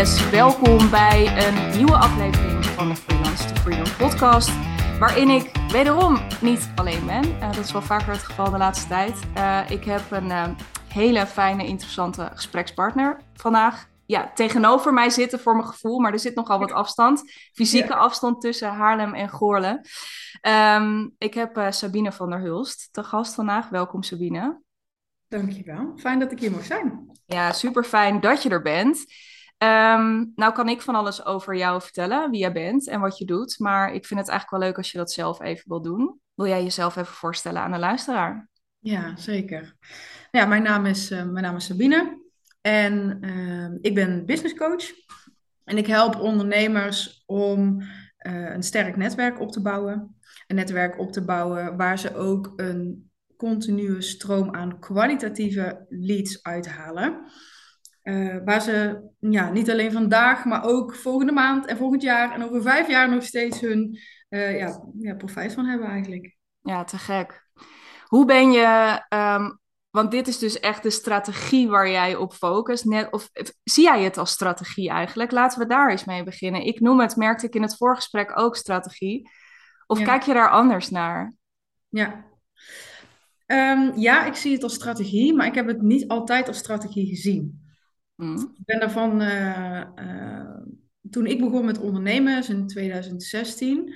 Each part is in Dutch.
Yes, welkom bij een nieuwe aflevering van de Freelance to Freedom Podcast. Waarin ik wederom niet alleen ben. Dat is wel vaker het geval de laatste tijd. Ik heb een hele fijne, interessante gesprekspartner vandaag. Ja, tegenover mij zitten voor mijn gevoel, maar er zit nogal wat afstand. Fysieke afstand tussen Haarlem en Goorlen. Ik heb Sabine van der Hulst te gast vandaag. Welkom Sabine. Dankjewel, fijn dat ik hier mag zijn. Ja, super fijn dat je er bent. Nou kan ik van alles over jou vertellen, wie jij bent en wat je doet. Maar ik vind het eigenlijk wel leuk als je dat zelf even wil doen. Wil jij jezelf even voorstellen aan de luisteraar? Ja, zeker. Ja, mijn naam is Sabine. En ik ben business coach. En ik help ondernemers om een sterk netwerk op te bouwen. Een netwerk op te bouwen waar ze ook een continue stroom aan kwalitatieve leads uithalen. Waar ze niet alleen vandaag, maar ook volgende maand en volgend jaar en over 5 jaar nog steeds hun profijt van hebben eigenlijk. Ja, te gek. Hoe ben je... want dit is dus echt de strategie waar jij op focust. Zie jij het als strategie eigenlijk? Laten we daar eens mee beginnen. Ik noem het, merkte ik in het voorgesprek ook, strategie. Of kijk je daar anders naar? Ja. Ik zie het als strategie, maar ik heb het niet altijd als strategie gezien. Ik ben daarvan... toen ik begon met ondernemers in 2016...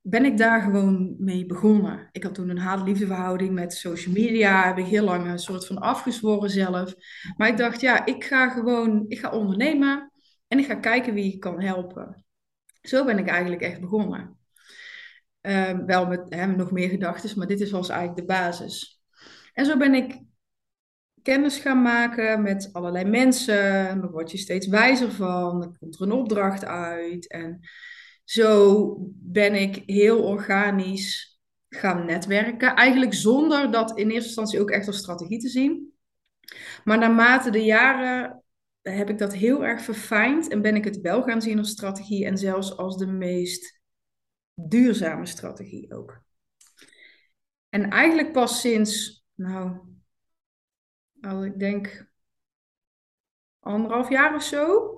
ben ik daar gewoon mee begonnen. Ik had toen een haat-liefdeverhouding met social media. Heb ik heel lang een soort van afgezworen zelf. Maar ik dacht, ik ga ondernemen. En ik ga kijken wie ik kan helpen. Zo ben ik eigenlijk echt begonnen. Wel met nog meer gedachten, maar dit was eigenlijk de basis. En zo ben ik kennis gaan maken met allerlei mensen. En daar word je steeds wijzer van. Dan komt er een opdracht uit en... Zo ben ik heel organisch gaan netwerken. Eigenlijk zonder dat in eerste instantie ook echt als strategie te zien. Maar naarmate de jaren heb ik dat heel erg verfijnd. En ben ik het wel gaan zien als strategie. En zelfs als de meest duurzame strategie ook. En eigenlijk pas sinds, ik denk 1,5 jaar of zo...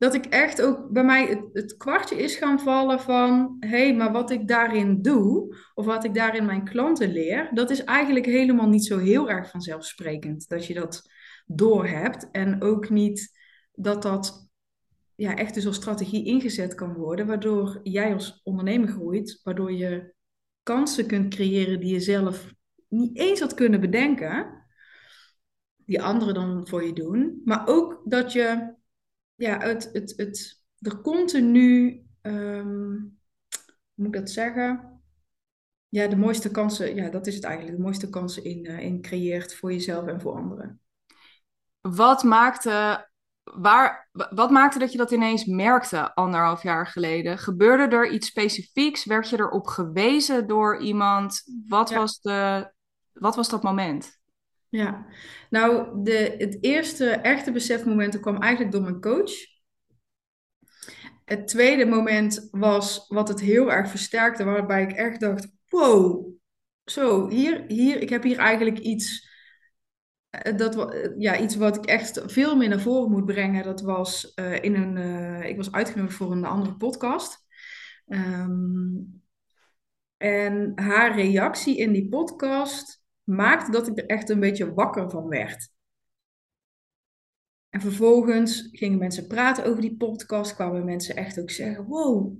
Dat ik echt ook bij mij het kwartje is gaan vallen van... maar wat ik daarin doe, of wat ik daarin mijn klanten leer... dat is eigenlijk helemaal niet zo heel erg vanzelfsprekend. Dat je dat doorhebt en ook niet dat echt dus als strategie ingezet kan worden... waardoor jij als ondernemer groeit, waardoor je kansen kunt creëren... die je zelf niet eens had kunnen bedenken, die anderen dan voor je doen. Maar ook dat je... Ja, het er continu, hoe moet ik dat zeggen? Ja, de mooiste kansen, dat is het eigenlijk. De mooiste kansen in creëert voor jezelf en voor anderen. Wat maakte dat je dat ineens merkte 1,5 jaar geleden? Gebeurde er iets specifieks? Werd je erop gewezen door iemand? Wat was dat moment? Ja, het eerste echte besefmoment kwam eigenlijk door mijn coach. Het tweede moment was wat het heel erg versterkte, waarbij ik echt dacht, wow, zo, ik heb hier eigenlijk iets, iets wat ik echt veel meer naar voren moet brengen. Dat was ik was uitgenodigd voor een andere podcast. En haar reactie in die podcast... maakte dat ik er echt een beetje wakker van werd. En vervolgens gingen mensen praten over die podcast. Kwamen mensen echt ook zeggen... Wow,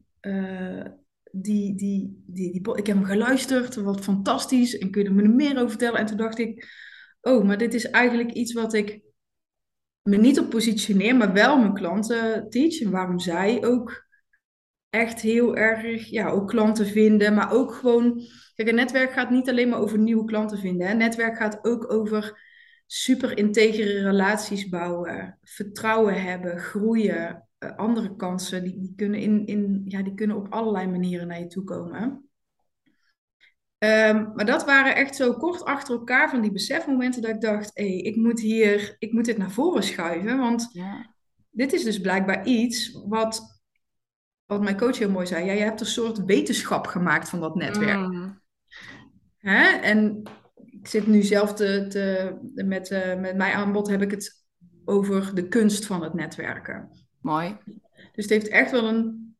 ik heb hem geluisterd. Wat fantastisch. En kun je me er meer over vertellen? En toen dacht ik... Oh, maar dit is eigenlijk iets wat ik me niet op positioneer... maar wel mijn klanten teach. En waarom zij ook... echt heel erg, ook klanten vinden, maar ook gewoon... Kijk, een netwerk gaat niet alleen maar over nieuwe klanten vinden. Hè? Een netwerk gaat ook over super integere relaties bouwen, vertrouwen hebben, groeien, andere kansen. Die kunnen op allerlei manieren naar je toe komen. Maar dat waren echt zo kort achter elkaar van die besefmomenten dat ik dacht... ik moet dit naar voren schuiven, want dit is dus blijkbaar iets wat... Wat mijn coach heel mooi zei. Ja, je hebt een soort wetenschap gemaakt van dat netwerk. Hè? En ik zit nu zelf met mijn aanbod heb ik het over de kunst van het netwerken. Mooi. Dus het heeft echt wel een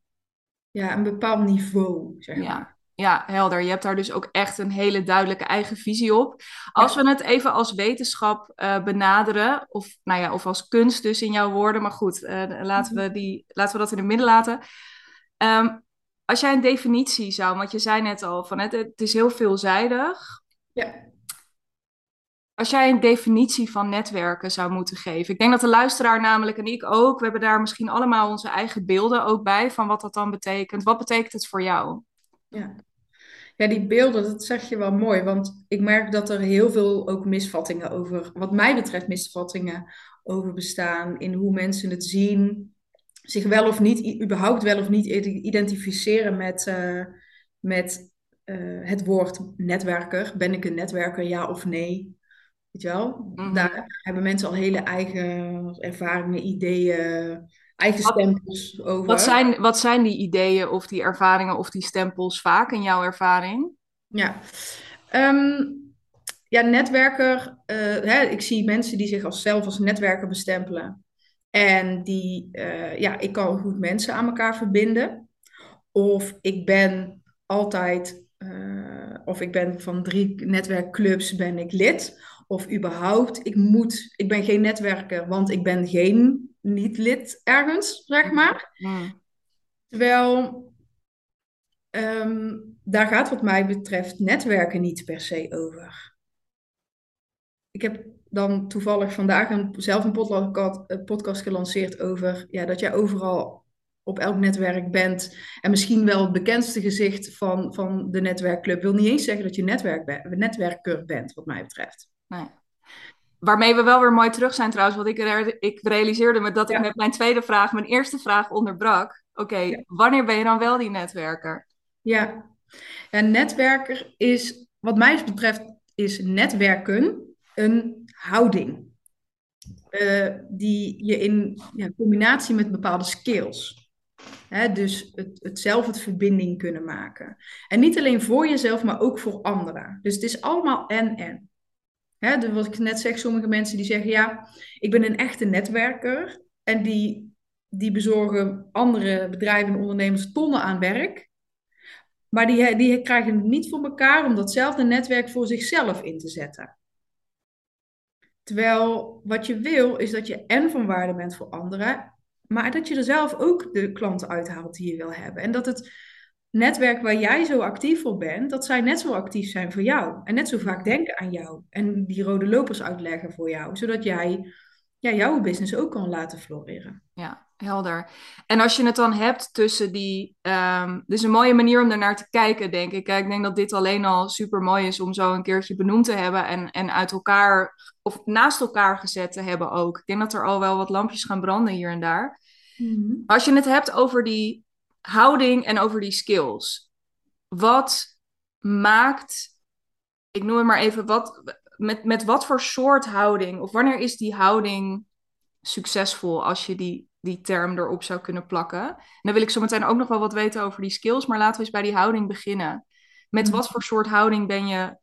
bepaald niveau, zeg maar. Ja, helder. Je hebt daar dus ook echt een hele duidelijke eigen visie op. Als we het even als wetenschap benaderen, of als kunst dus in jouw woorden, maar goed, laten we dat in het midden laten. Als jij een definitie zou, want je zei net al, van het is heel veelzijdig. Ja. Als jij een definitie van netwerken zou moeten geven. Ik denk dat de luisteraar namelijk en ik ook, we hebben daar misschien allemaal onze eigen beelden ook bij, van wat dat dan betekent. Wat betekent het voor jou? Ja, die beelden, dat zeg je wel mooi, want ik merk dat er heel veel ook misvattingen over, wat mij betreft misvattingen over bestaan, in hoe mensen het zien, zich wel of niet, überhaupt wel of niet identificeren met het woord netwerker. Ben ik een netwerker, ja of nee? Weet je wel? Mm-hmm. Daar hebben mensen al hele eigen ervaringen, ideeën, eigen stempels over. Wat zijn die ideeën of die ervaringen of die stempels vaak in jouw ervaring? Ja, netwerker. Ik zie mensen die zich zelf als netwerker bestempelen. En die, ik kan goed mensen aan elkaar verbinden. Of ik ben altijd, van 3 netwerkclubs ben ik lid. Of überhaupt, ik ben geen netwerker, want ik ben niet lid ergens, zeg maar. Mm. Terwijl, daar gaat wat mij betreft netwerken niet per se over. Ik heb dan toevallig vandaag zelf een podcast gelanceerd over dat jij overal op elk netwerk bent. En misschien wel het bekendste gezicht van de netwerkclub. Wil niet eens zeggen dat je netwerker bent, wat mij betreft. Nee. Waarmee we wel weer mooi terug zijn trouwens, want ik realiseerde me dat ik met mijn tweede vraag mijn eerste vraag onderbrak. Oké, wanneer ben je dan wel die netwerker? Ja, en netwerker is, wat mij betreft, is netwerken een houding. Die je in combinatie met bepaalde skills, dus het verbinding kunnen maken. En niet alleen voor jezelf, maar ook voor anderen. Dus het is allemaal en. Dus wat ik net zeg, sommige mensen die zeggen, ik ben een echte netwerker. En die bezorgen andere bedrijven en ondernemers tonnen aan werk. Maar die krijgen het niet voor elkaar om datzelfde netwerk voor zichzelf in te zetten. Terwijl wat je wil, is dat je van waarde bent voor anderen. Maar dat je er zelf ook de klanten uithaalt die je wil hebben. En dat het netwerk waar jij zo actief voor bent, dat zij net zo actief zijn voor jou. En net zo vaak denken aan jou. En die rode lopers uitleggen voor jou. Zodat jij jouw business ook kan laten floreren. Ja, helder. En als je het dan hebt tussen die... dus een mooie manier om daarnaar te kijken, denk ik. Ik denk dat dit alleen al super mooi is om zo een keertje benoemd te hebben. En uit elkaar of naast elkaar gezet te hebben ook. Ik denk dat er al wel wat lampjes gaan branden hier en daar. Mm-hmm. Als je het hebt over die houding en over die skills. Wat maakt, ik noem het maar even, met wat voor soort houding, of wanneer is die houding succesvol als je die term erop zou kunnen plakken? En dan wil ik zo meteen ook nog wel wat weten over die skills, maar laten we eens bij die houding beginnen. Met wat voor soort houding ben je,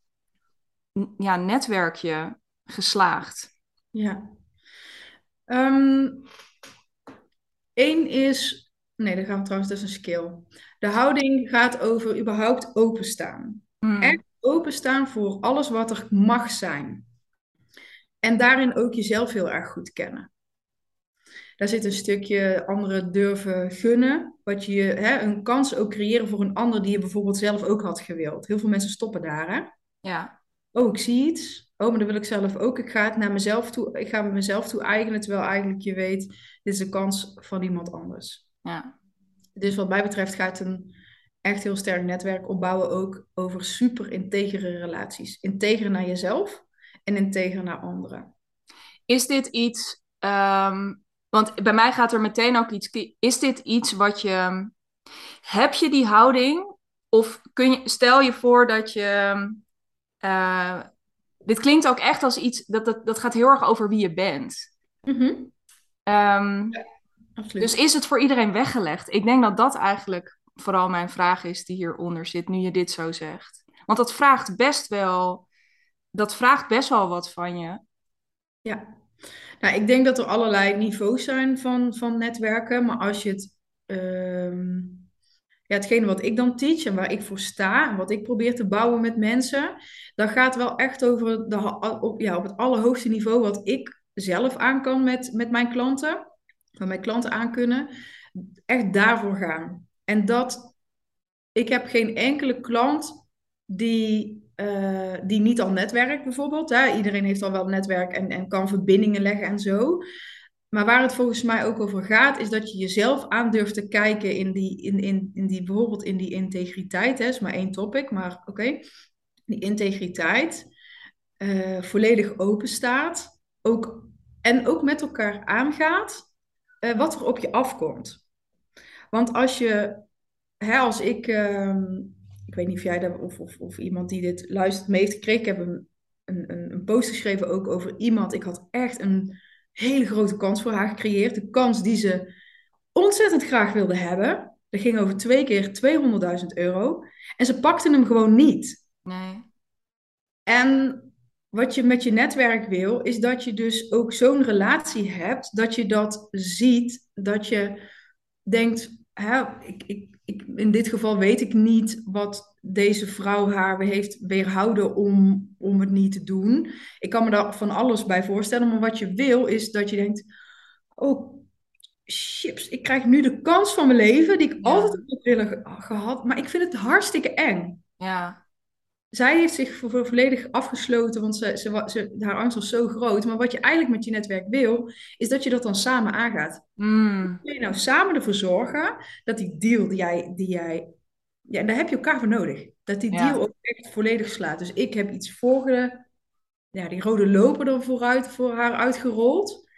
netwerkje geslaagd? Ja. Eén is... Nee, dat is een skill. De houding gaat over überhaupt openstaan. Echt openstaan voor alles wat er mag zijn. En daarin ook jezelf heel erg goed kennen. Daar zit een stukje anderen durven gunnen. Een kans ook creëren voor een ander die je bijvoorbeeld zelf ook had gewild. Heel veel mensen stoppen daar, hè? Ja. Oh, ik zie iets. Oh, maar dat wil ik zelf ook. Ik ga het naar mezelf toe. Ik ga met mezelf toe eigenen, terwijl eigenlijk je weet, dit is de kans van iemand anders. Ja. Dus wat mij betreft gaat een echt heel sterk netwerk opbouwen ook over super integere relaties. Integer naar jezelf en integer naar anderen. Is dit iets, want bij mij gaat er meteen ook iets, is dit iets wat je, heb je die houding? Of stel je voor dat je, dit klinkt ook echt als iets, dat gaat heel erg over wie je bent. Mm-hmm. Absoluut. Dus is het voor iedereen weggelegd? Ik denk dat eigenlijk vooral mijn vraag is die hieronder zit, nu je dit zo zegt. Want dat vraagt best wel wat van je. Ja. Nou, ik denk dat er allerlei niveaus zijn van netwerken. Maar als je het... hetgene wat ik dan teach en waar ik voor sta en wat ik probeer te bouwen met mensen, dat gaat wel echt over op het allerhoogste niveau wat ik zelf aan kan met mijn klanten, wat mijn klanten aan kunnen, echt daarvoor gaan. En dat, ik heb geen enkele klant die niet al netwerkt bijvoorbeeld. Hè? Iedereen heeft al wel een netwerk en kan verbindingen leggen en zo. Maar waar het volgens mij ook over gaat, is dat je jezelf aan durft te kijken in die integriteit. Dat is maar één topic, maar oké. Die integriteit, volledig open staat en ook met elkaar aangaat wat er op je afkomt. Want ik weet niet of jij daar of iemand die dit luistert mee heeft gekregen. Ik heb een post geschreven ook over iemand. Ik had echt een hele grote kans voor haar gecreëerd. De kans die ze ontzettend graag wilde hebben. Dat ging over 2 keer €200.000. En ze pakte hem gewoon niet. Nee. En wat je met je netwerk wil, is dat je dus ook zo'n relatie hebt, dat je dat ziet, dat je denkt, in dit geval weet ik niet wat deze vrouw haar heeft weerhouden om het niet te doen. Ik kan me daar van alles bij voorstellen. Maar wat je wil is dat je denkt, oh chips, ik krijg nu de kans van mijn leven die ik altijd heb willen gehad. Maar ik vind het hartstikke eng. Ja. Zij heeft zich volledig afgesloten, want haar angst was zo groot. Maar wat je eigenlijk met je netwerk wil, is dat je dat dan samen aangaat. Kun je nou samen ervoor zorgen dat die deal die jij... Ja, en daar heb je elkaar voor nodig. Dat die deal ook echt volledig slaat. Dus ik heb iets die rode loper er vooruit voor haar uitgerold.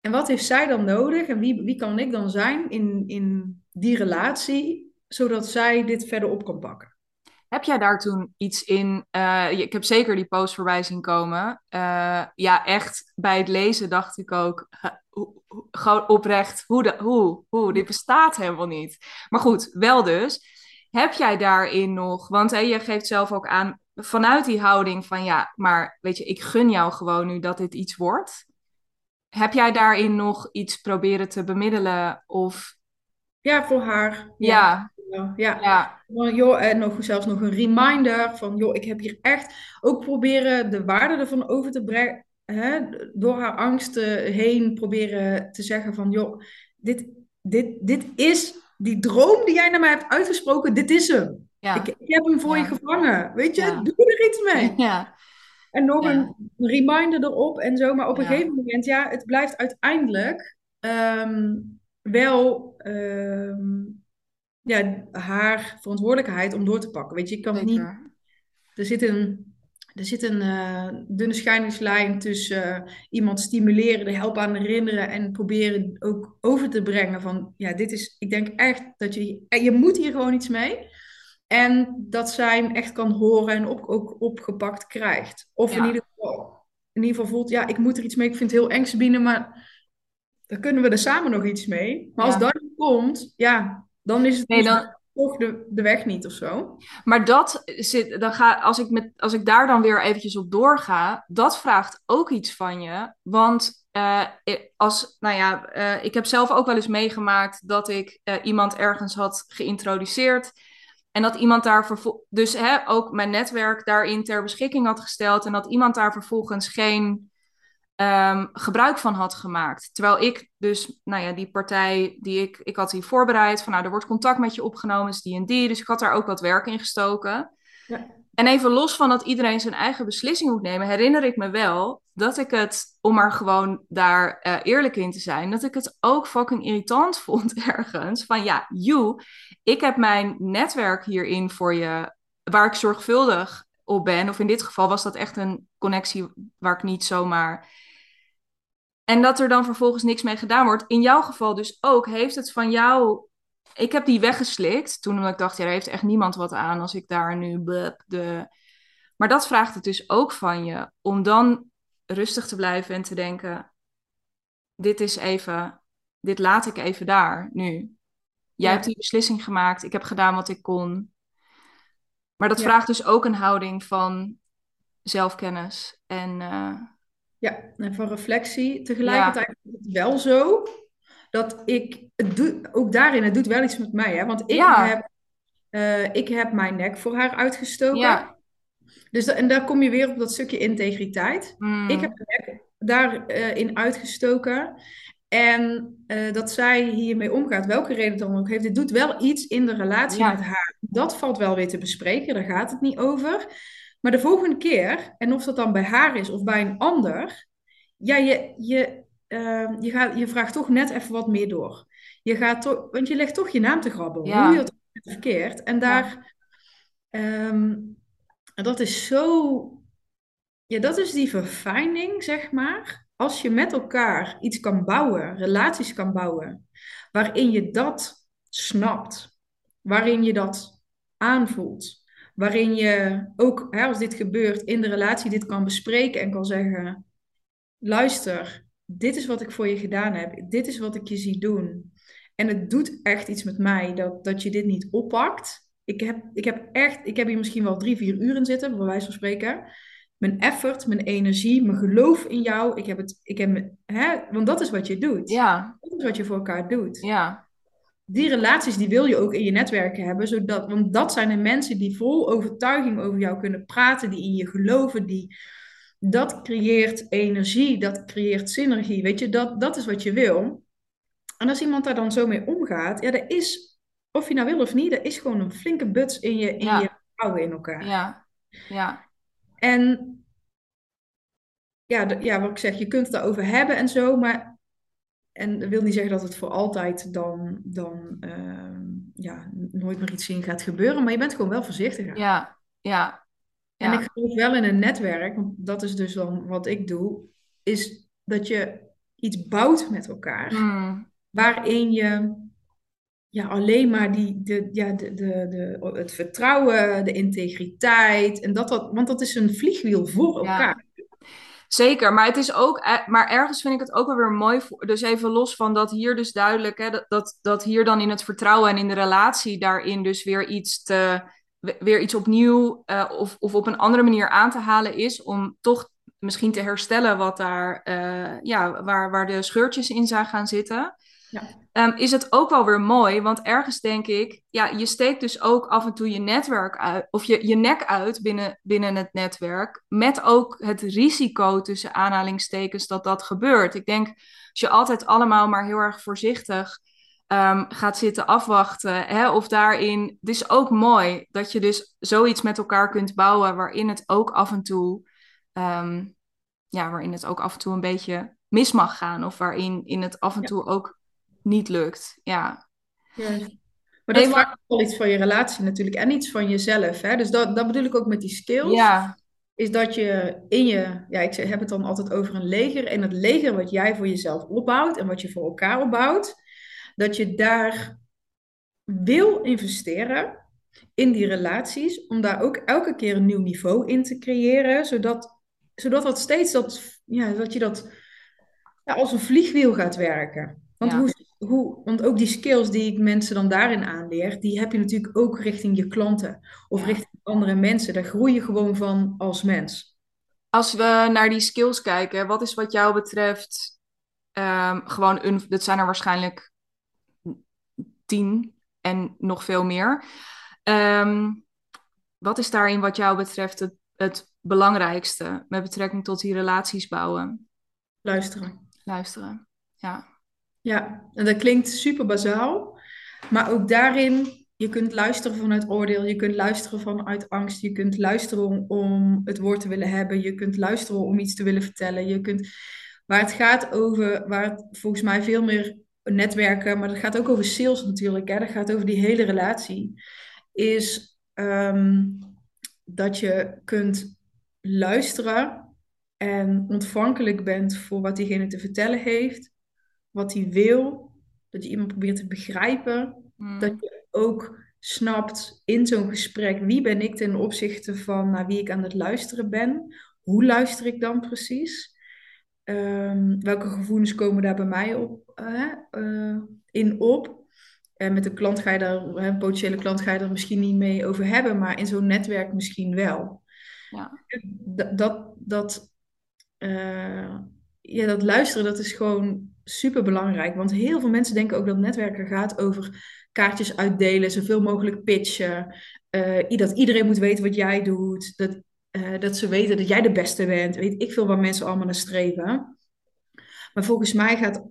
En wat heeft zij dan nodig? En wie kan ik dan zijn in die relatie, zodat zij dit verder op kan pakken? Heb jij daar toen iets in? Ik heb zeker die post voorbij zien komen. Echt bij het lezen dacht ik ook, gewoon oprecht, dit bestaat helemaal niet. Maar goed, wel dus. Heb jij daarin nog, want je geeft zelf ook aan, vanuit die houding van maar weet je, ik gun jou gewoon nu dat dit iets wordt. Heb jij daarin nog iets proberen te bemiddelen? Of... Ja, voor haar. En zelfs nog een reminder van, joh, ik heb hier echt ook proberen de waarde ervan over te brengen, door haar angsten heen proberen te zeggen van, joh, dit is die droom die jij naar mij hebt uitgesproken, dit is hem. Ja. Ik heb hem voor je gevangen, weet je, doe er iets mee. Ja. En nog een reminder erop en zo, maar op een gegeven moment, het blijft uiteindelijk wel... haar verantwoordelijkheid om door te pakken. Weet je, ik kan het niet... Er zit een dunne scheidingslijn tussen iemand stimuleren, de help aan herinneren en proberen ook over te brengen van, dit is... Ik denk echt dat je moet hier gewoon iets mee. En dat zij hem echt kan horen en ook opgepakt krijgt. Of in ieder geval voelt, ik moet er iets mee. Ik vind het heel eng, Sabine, maar dan kunnen we er samen nog iets mee. Maar als dat niet komt, dan is het toch de weg niet of zo. Maar dat zit, dan als ik daar dan weer eventjes op doorga, dat vraagt ook iets van je. Want ik heb zelf ook wel eens meegemaakt dat ik iemand ergens had geïntroduceerd. En dat iemand daar ook mijn netwerk daarin ter beschikking had gesteld. En dat iemand daar vervolgens geen... gebruik van had gemaakt. Terwijl ik dus, die partij die ik had die voorbereid van, er wordt contact met je opgenomen, is die en die. Dus ik had daar ook wat werk in gestoken. Ja. En even los van dat iedereen zijn eigen beslissing moet nemen, herinner ik me wel dat ik het, om maar gewoon daar eerlijk in te zijn, dat ik het ook fucking irritant vond ergens. Van ik heb mijn netwerk hierin voor je, waar ik zorgvuldig op ben. Of in dit geval was dat echt een connectie waar ik niet zomaar... En dat er dan vervolgens niks mee gedaan wordt. In jouw geval dus ook, heeft het van jou... Ik heb die weggeslikt. Toen omdat ik dacht, daar heeft echt niemand wat aan als ik daar nu... Maar dat vraagt het dus ook van je. Om dan rustig te blijven en te denken... Dit laat ik even daar, nu. Jij hebt die beslissing gemaakt. Ik heb gedaan wat ik kon. Maar dat vraagt dus ook een houding van zelfkennis en... Ja, en van reflectie. Tegelijkertijd is het wel zo dat ik, het doet wel iets met mij, hè? Want ik, heb mijn nek voor haar uitgestoken. Ja. Dus en daar kom je weer op dat stukje integriteit. Mm. Ik heb mijn nek daarin uitgestoken. En dat zij hiermee omgaat, welke reden dan ook heeft, dit doet wel iets in de relatie met haar. Dat valt wel weer te bespreken, daar gaat het niet over. Maar de volgende keer, en of dat dan bij haar is of bij een ander, je vraagt toch net even wat meer door. Je gaat want je legt toch je naam te grabbelen, hoe je dat verkeerd. En daar, dat is zo, dat is die verfijning, zeg maar. Als je met elkaar iets kan bouwen, relaties kan bouwen, waarin je dat snapt, waarin je dat aanvoelt. Waarin je ook, als dit gebeurt, in de relatie dit kan bespreken en kan zeggen, luister, dit is wat ik voor je gedaan heb. Dit is wat ik je zie doen. En het doet echt iets met mij dat je dit niet oppakt. Ik heb hier misschien wel 3-4 uur in zitten, bij wijze van spreken. Mijn effort, mijn energie, mijn geloof in jou. Want dat is wat je doet. Ja. Dat is wat je voor elkaar doet. Ja. Die relaties die wil je ook in je netwerken hebben. Want dat zijn de mensen die vol overtuiging over jou kunnen praten. Die in je geloven. Dat creëert energie. Dat creëert synergie. Weet je, dat is wat je wil. En als iemand daar dan zo mee omgaat. Ja, dat is, of je nou wil of niet. Dat is gewoon een flinke buts in je vertrouwen in elkaar. Ja, ja. En wat ik zeg. Je kunt het daarover hebben en zo. Maar... En dat wil niet zeggen dat het voor altijd dan nooit meer iets in gaat gebeuren. Maar je bent gewoon wel voorzichtiger. Ja, ja, ja. En ik geloof wel in een netwerk, want dat is dus dan wat ik doe, is dat je iets bouwt met elkaar. Mm. Waarin je alleen maar het vertrouwen, de integriteit. En want dat is een vliegwiel voor elkaar. Zeker, maar het is ook, maar ergens vind ik het ook wel weer mooi, dus even los van dat hier dus duidelijk, hè, dat hier dan in het vertrouwen en in de relatie daarin dus weer iets opnieuw of op een andere manier aan te halen is, om toch misschien te herstellen wat daar, waar de scheurtjes in zijn gaan zitten. Ja. Is het ook wel weer mooi, want ergens denk ik, je steekt dus ook af en toe je netwerk uit, of je nek uit binnen het netwerk, met ook het risico tussen aanhalingstekens dat gebeurt. Ik denk, als je altijd allemaal maar heel erg voorzichtig gaat zitten afwachten, hè, of daarin, het is ook mooi dat je dus zoiets met elkaar kunt bouwen, waarin het ook af en toe, een beetje mis mag gaan, of waarin in het af en toe ook niet lukt, Maar dat vraagt wel iets van je relatie natuurlijk en iets van jezelf, hè? Dus dat bedoel ik ook met die skills. Ja. Is dat je in je, ik heb het dan altijd over een leger, en het leger wat jij voor jezelf opbouwt en wat je voor elkaar opbouwt, dat je daar wil investeren in die relaties, om daar ook elke keer een nieuw niveau in te creëren, zodat dat steeds dat je dat als een vliegwiel gaat werken. Want want ook die skills die ik mensen dan daarin aanleer, die heb je natuurlijk ook richting je klanten of richting andere mensen. Daar groei je gewoon van als mens. Als we naar die skills kijken, wat is wat jou betreft dat zijn er waarschijnlijk 10 en nog veel meer. Wat is daarin wat jou betreft het belangrijkste met betrekking tot die relaties bouwen? Luisteren, ja. Ja, en dat klinkt super bazaal, maar ook daarin, je kunt luisteren vanuit oordeel, je kunt luisteren vanuit angst, je kunt luisteren om het woord te willen hebben, je kunt luisteren om iets te willen vertellen, waar het volgens mij veel meer netwerken, maar dat gaat ook over sales natuurlijk, hè, dat gaat over die hele relatie, is dat je kunt luisteren en ontvankelijk bent voor wat diegene te vertellen heeft. Wat hij wil, dat je iemand probeert te begrijpen. Mm. Dat je ook snapt in zo'n gesprek, wie ben ik ten opzichte van naar wie ik aan het luisteren ben? Hoe luister ik dan precies? Welke gevoelens komen daar bij mij op? En met de klant ga je potentiële klant ga je er misschien niet mee over hebben, maar in zo'n netwerk misschien wel. Ja. Dat Ja, dat luisteren, dat is gewoon super belangrijk. Want heel veel mensen denken ook dat netwerken gaat over kaartjes uitdelen, zoveel mogelijk pitchen. Dat iedereen moet weten wat jij doet. Dat ze weten dat jij de beste bent. Weet ik veel waar mensen allemaal naar streven. Maar volgens mij gaat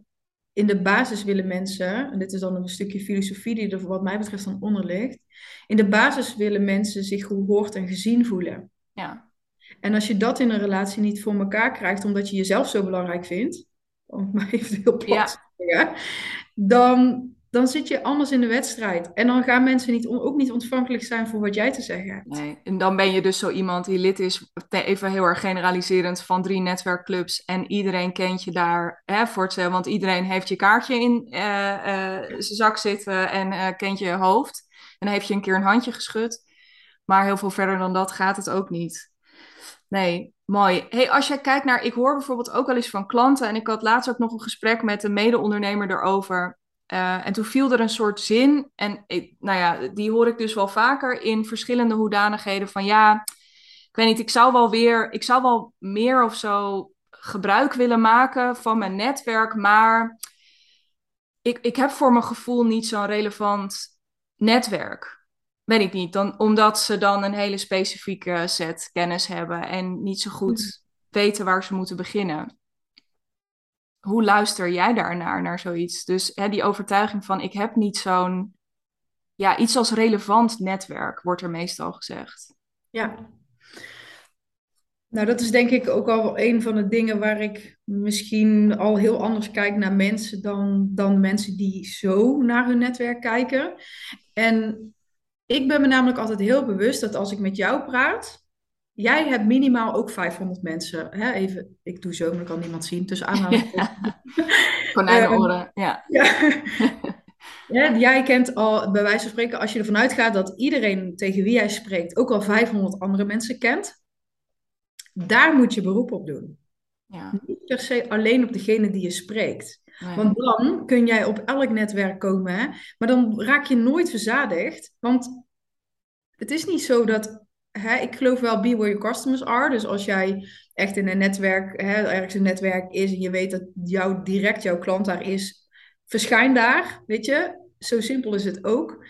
in de basis willen mensen, en dit is dan een stukje filosofie die er wat mij betreft dan onder ligt. In de basis willen mensen zich gehoord en gezien voelen. Ja. En als je dat in een relatie niet voor elkaar krijgt, omdat je jezelf zo belangrijk vindt, om het maar even heel plat te zeggen, dan zit je anders in de wedstrijd. En dan gaan mensen ook niet ontvankelijk zijn voor wat jij te zeggen hebt. Nee, en dan ben je dus zo iemand die lid is, even heel erg generaliserend, van 3 netwerkclubs. En iedereen kent je daar, hè, want iedereen heeft je kaartje in zijn zak zitten en kent je hoofd. En dan heeft je een keer een handje geschud. Maar heel veel verder dan dat gaat het ook niet. Nee, mooi. Hey, als jij kijkt naar... Ik hoor bijvoorbeeld ook wel eens van klanten... en ik had laatst ook nog een gesprek met een mede-ondernemer daarover. En toen viel er een soort zin... en die hoor ik dus wel vaker in verschillende hoedanigheden... van ja, ik weet niet, ik zou wel meer of zo gebruik willen maken van mijn netwerk... maar ik heb voor mijn gevoel niet zo'n relevant netwerk... Weet ik niet, omdat ze dan een hele specifieke set kennis hebben en niet zo goed weten waar ze moeten beginnen. Hoe luister jij daarnaar, naar zoiets? Dus die overtuiging van ik heb niet zo'n, iets als relevant netwerk, wordt er meestal gezegd. Ja, nou dat is denk ik ook al een van de dingen waar ik misschien al heel anders kijk naar mensen dan mensen die zo naar hun netwerk kijken. En... Ik ben me namelijk altijd heel bewust dat als ik met jou praat... Jij hebt minimaal ook 500 mensen. Hè? Even, ik doe zo, maar kan niemand zien. Tussen aanhalingstekens. Konijnenoren, ja. Ja. Jij kent al, bij wijze van spreken... Als je ervan uitgaat dat iedereen tegen wie jij spreekt... ook al 500 andere mensen kent. Daar moet je beroep op doen. Ja. Niet per se alleen op degene die je spreekt. Nee. Want dan kun jij op elk netwerk komen. Hè? Maar dan raak je nooit verzadigd. Want het is niet zo dat... ik geloof wel be where your customers are. Dus als jij echt in een netwerk... ergens een netwerk is en je weet dat jouw klant daar is... verschijn daar, weet je. Zo simpel is het ook.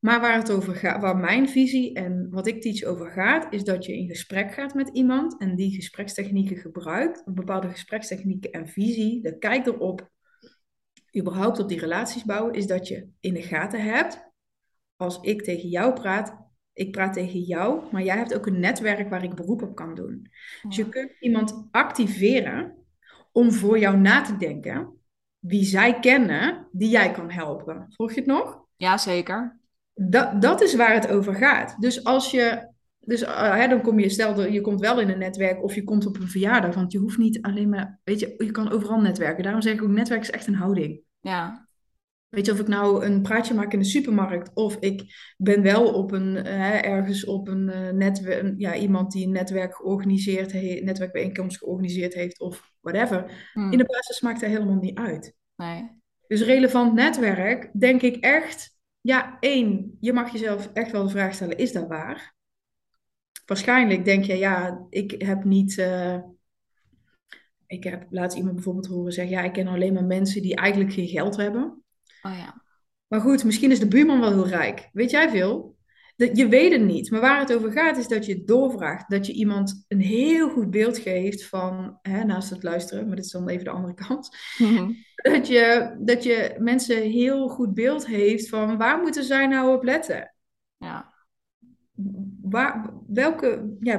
Maar waar het over gaat, waar mijn visie en wat ik teach over gaat... is dat je in gesprek gaat met iemand... en die gesprekstechnieken gebruikt. Bepaalde gesprekstechnieken en visie. De kijk erop... überhaupt op die relaties bouwen, is dat je in de gaten hebt. Als ik tegen jou praat, ik praat tegen jou, maar jij hebt ook een netwerk waar ik beroep op kan doen. Ja. Dus je kunt iemand activeren om voor jou na te denken, wie zij kennen, die jij kan helpen. Volg je het nog? Ja, zeker. Dat is waar het over gaat. Dus als je... dan kom je, stel je komt wel in een netwerk of je komt op een verjaardag, want je hoeft niet alleen maar, weet je kan overal netwerken. Daarom zeg ik ook, netwerk is echt een houding. Ja. Weet je, of ik nou een praatje maak in de supermarkt of ik ben wel op iemand die een netwerk georganiseerd heeft, netwerkbijeenkomst georganiseerd heeft of whatever. In de basis maakt dat helemaal niet uit. Nee. Dus relevant netwerk, denk ik echt, je mag jezelf echt wel de vraag stellen, is dat waar? Waarschijnlijk denk je, ik heb niet... ik heb laatst iemand bijvoorbeeld horen zeggen... ik ken alleen maar mensen die eigenlijk geen geld hebben. Oh ja. Maar goed, misschien is de buurman wel heel rijk. Weet jij veel? Je weet het niet. Maar waar het over gaat is dat je het doorvraagt. Dat je iemand een heel goed beeld geeft van... naast het luisteren, maar dit is dan even de andere kant. Mm-hmm. Dat je mensen heel goed beeld heeft van... waar moeten zij nou op letten? Ja. Je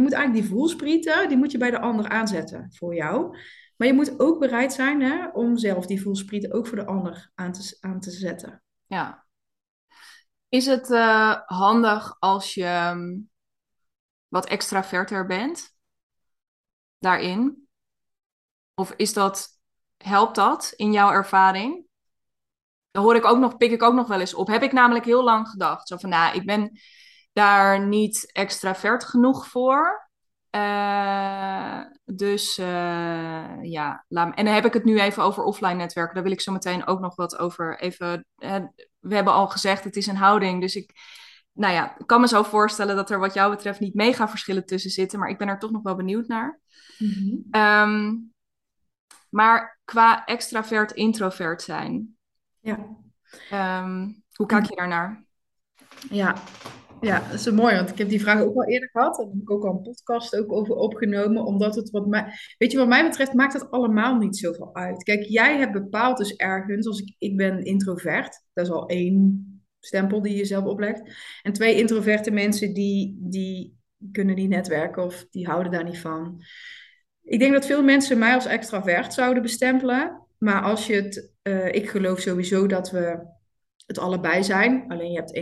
moet eigenlijk die voelsprieten, die moet je bij de ander aanzetten voor jou. Maar je moet ook bereid zijn om zelf die voelsprieten ook voor de ander aan te zetten. Ja. Is het handig als je wat extraverter bent daarin? Of helpt dat in jouw ervaring? Daar pik ik ook nog wel eens op. Heb ik namelijk heel lang gedacht. Zo van, ik ben... daar niet extravert genoeg voor. En dan heb ik het nu even over offline netwerken. Daar wil ik zo meteen ook nog wat over. We hebben al gezegd, het is een houding. Dus ik Nou ja, ik kan me zo voorstellen dat er wat jou betreft niet mega verschillen tussen zitten. Maar ik ben er toch nog wel benieuwd naar. Mm-hmm. Maar qua extravert-introvert zijn. Ja. Hoe kijk je daarnaar? Ja, dat is mooi. Want ik heb die vraag ook al eerder gehad. En daar heb ik ook al een podcast ook over opgenomen. Omdat het wat mij... Weet je, wat mij betreft maakt het allemaal niet zoveel uit. Kijk, jij hebt bepaald dus ergens... Als ik ben introvert. Dat is al één... stempel die je zelf oplegt. En twee, introverte mensen die kunnen niet netwerken of die houden daar niet van. Ik denk dat veel mensen mij als extravert zouden bestempelen. Maar als je het... ik geloof sowieso dat we het allebei zijn. Alleen je hebt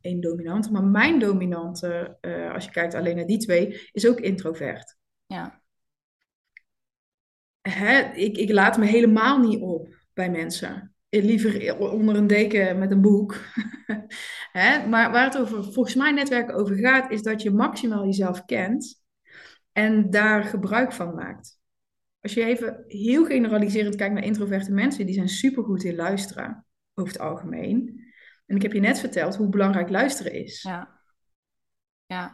één dominant. Maar mijn dominante, als je kijkt alleen naar die twee, is ook introvert. Ja. Ik laat me helemaal niet op bij mensen. Liever onder een deken met een boek. Maar waar het over, volgens mij netwerken over gaat, is dat je maximaal jezelf kent en daar gebruik van maakt. Als je even heel generaliserend kijkt naar introverte mensen, die zijn supergoed in luisteren, over het algemeen. En ik heb je net verteld hoe belangrijk luisteren is. Ja.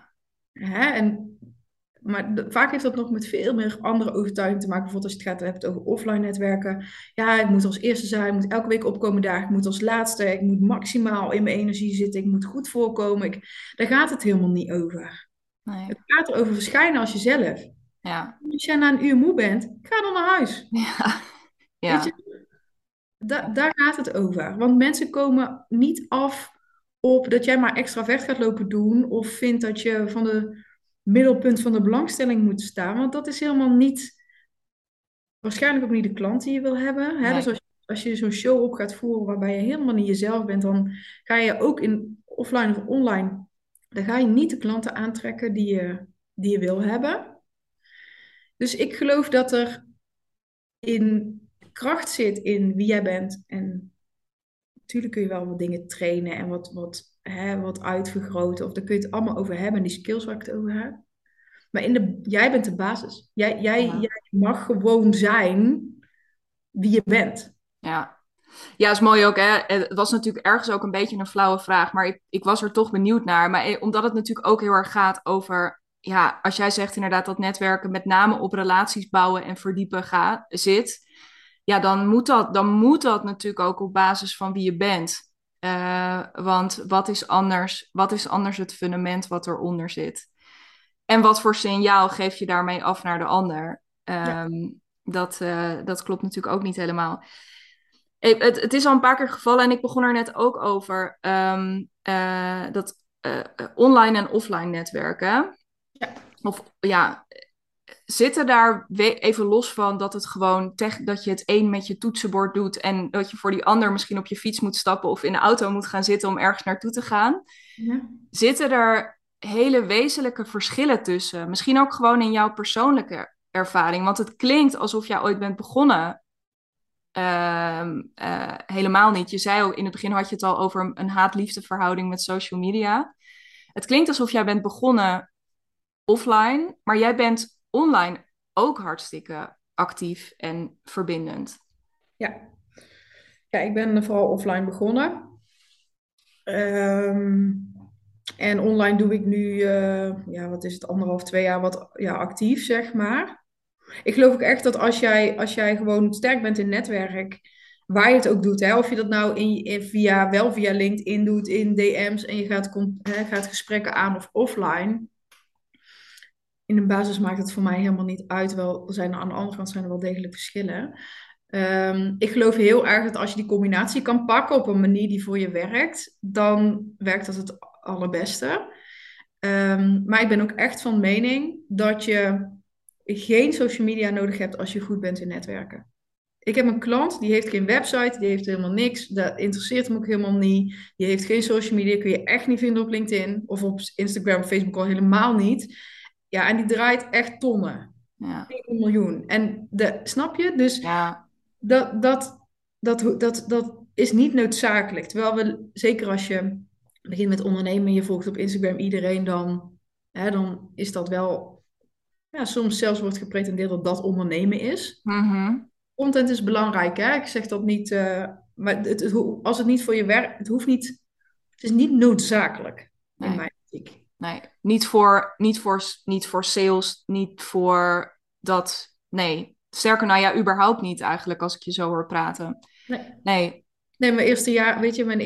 Maar vaak heeft dat nog met veel meer andere overtuigingen te maken. Bijvoorbeeld als je het hebt over offline netwerken. Ja, ik moet als eerste zijn. Ik moet elke week opkomen daar. Ik moet als laatste. Ik moet maximaal in mijn energie zitten. Ik moet goed voorkomen. Daar gaat het helemaal niet over. Nee. Het gaat erover verschijnen als jezelf. Ja. Als jij na een uur moe bent, ga dan naar huis. Ja. Weet je? Daar gaat het over. Want mensen komen niet af op dat jij maar extravert gaat lopen doen. Of vindt dat je van de... middelpunt van de belangstelling moet staan. Want dat is helemaal niet... waarschijnlijk ook niet de klant die je wil hebben. Hè? Nee. Dus als je zo'n show op gaat voeren... waarbij je helemaal niet jezelf bent... dan ga je ook in offline of online... dan ga je niet de klanten aantrekken... die je wil hebben. Dus ik geloof dat er... in kracht zit... in wie jij bent. En natuurlijk kun je wel wat dingen trainen... en wat uitvergroten. Of daar kun je het allemaal over hebben. En die skills waar ik het over heb. Maar jij bent de basis. Jij mag gewoon zijn wie je bent. Ja, dat is mooi ook. Hè? Het was natuurlijk ergens ook een beetje een flauwe vraag. Maar ik was er toch benieuwd naar. Maar omdat het natuurlijk ook heel erg gaat over... Ja, als jij zegt inderdaad dat netwerken met name op relaties bouwen en verdiepen zit. Ja, dan moet dat natuurlijk ook op basis van wie je bent. Want wat is anders het fundament wat eronder zit? En wat voor signaal geef je daarmee af naar de ander? Dat klopt natuurlijk ook niet helemaal. Het is al een paar keer gevallen en ik begon er net ook over. Dat online en offline netwerken. Ja. Of ja... Zitten daar, even los van dat het gewoon dat je het een met je toetsenbord doet... en dat je voor die ander misschien op je fiets moet stappen... of in de auto moet gaan zitten om ergens naartoe te gaan... Ja. Zitten er hele wezenlijke verschillen tussen? Misschien ook gewoon in jouw persoonlijke ervaring. Want het klinkt alsof jij ooit bent begonnen. Helemaal niet. Je zei ook, in het begin had je het al over een haat-liefde verhouding met social media. Het klinkt alsof jij bent begonnen offline, maar jij bent... online ook hartstikke actief en verbindend. Ja, ik ben vooral offline begonnen. En online doe ik nu, wat is het, 1,5-2 jaar actief, zeg maar. Ik geloof ook echt dat als jij gewoon sterk bent in netwerk, waar je het ook doet, hè, of je dat nou via LinkedIn doet, in DM's en je gaat gesprekken aan of offline... In de basis maakt het voor mij helemaal niet uit. Aan de andere kant zijn er wel degelijk verschillen. Ik geloof heel erg dat als je die combinatie kan pakken op een manier die voor je werkt, dan werkt dat het allerbeste. Maar ik ben ook echt van mening dat je geen social media nodig hebt als je goed bent in netwerken. Ik heb een klant, die heeft geen website, die heeft helemaal niks. Dat interesseert hem ook helemaal niet. Die heeft geen social media, kun je echt niet vinden op LinkedIn of op Instagram, Facebook al helemaal niet. Ja, en die draait echt tonnen. Ja. 1 miljoen. En snap je? Dus ja. dat is niet noodzakelijk. Terwijl zeker als je begint met ondernemen en je volgt op Instagram iedereen, dan is dat wel... Ja, soms zelfs wordt gepretendeerd dat dat ondernemen is. Mm-hmm. Content is belangrijk, hè? Ik zeg dat niet... maar het hoeft niet noodzakelijk. in mijn optiek. Nee, niet voor sales, niet voor dat... Nee, sterker nou ja, überhaupt niet eigenlijk als ik je zo hoor praten. Nee. Nee, mijn eerste jaar, weet je, wat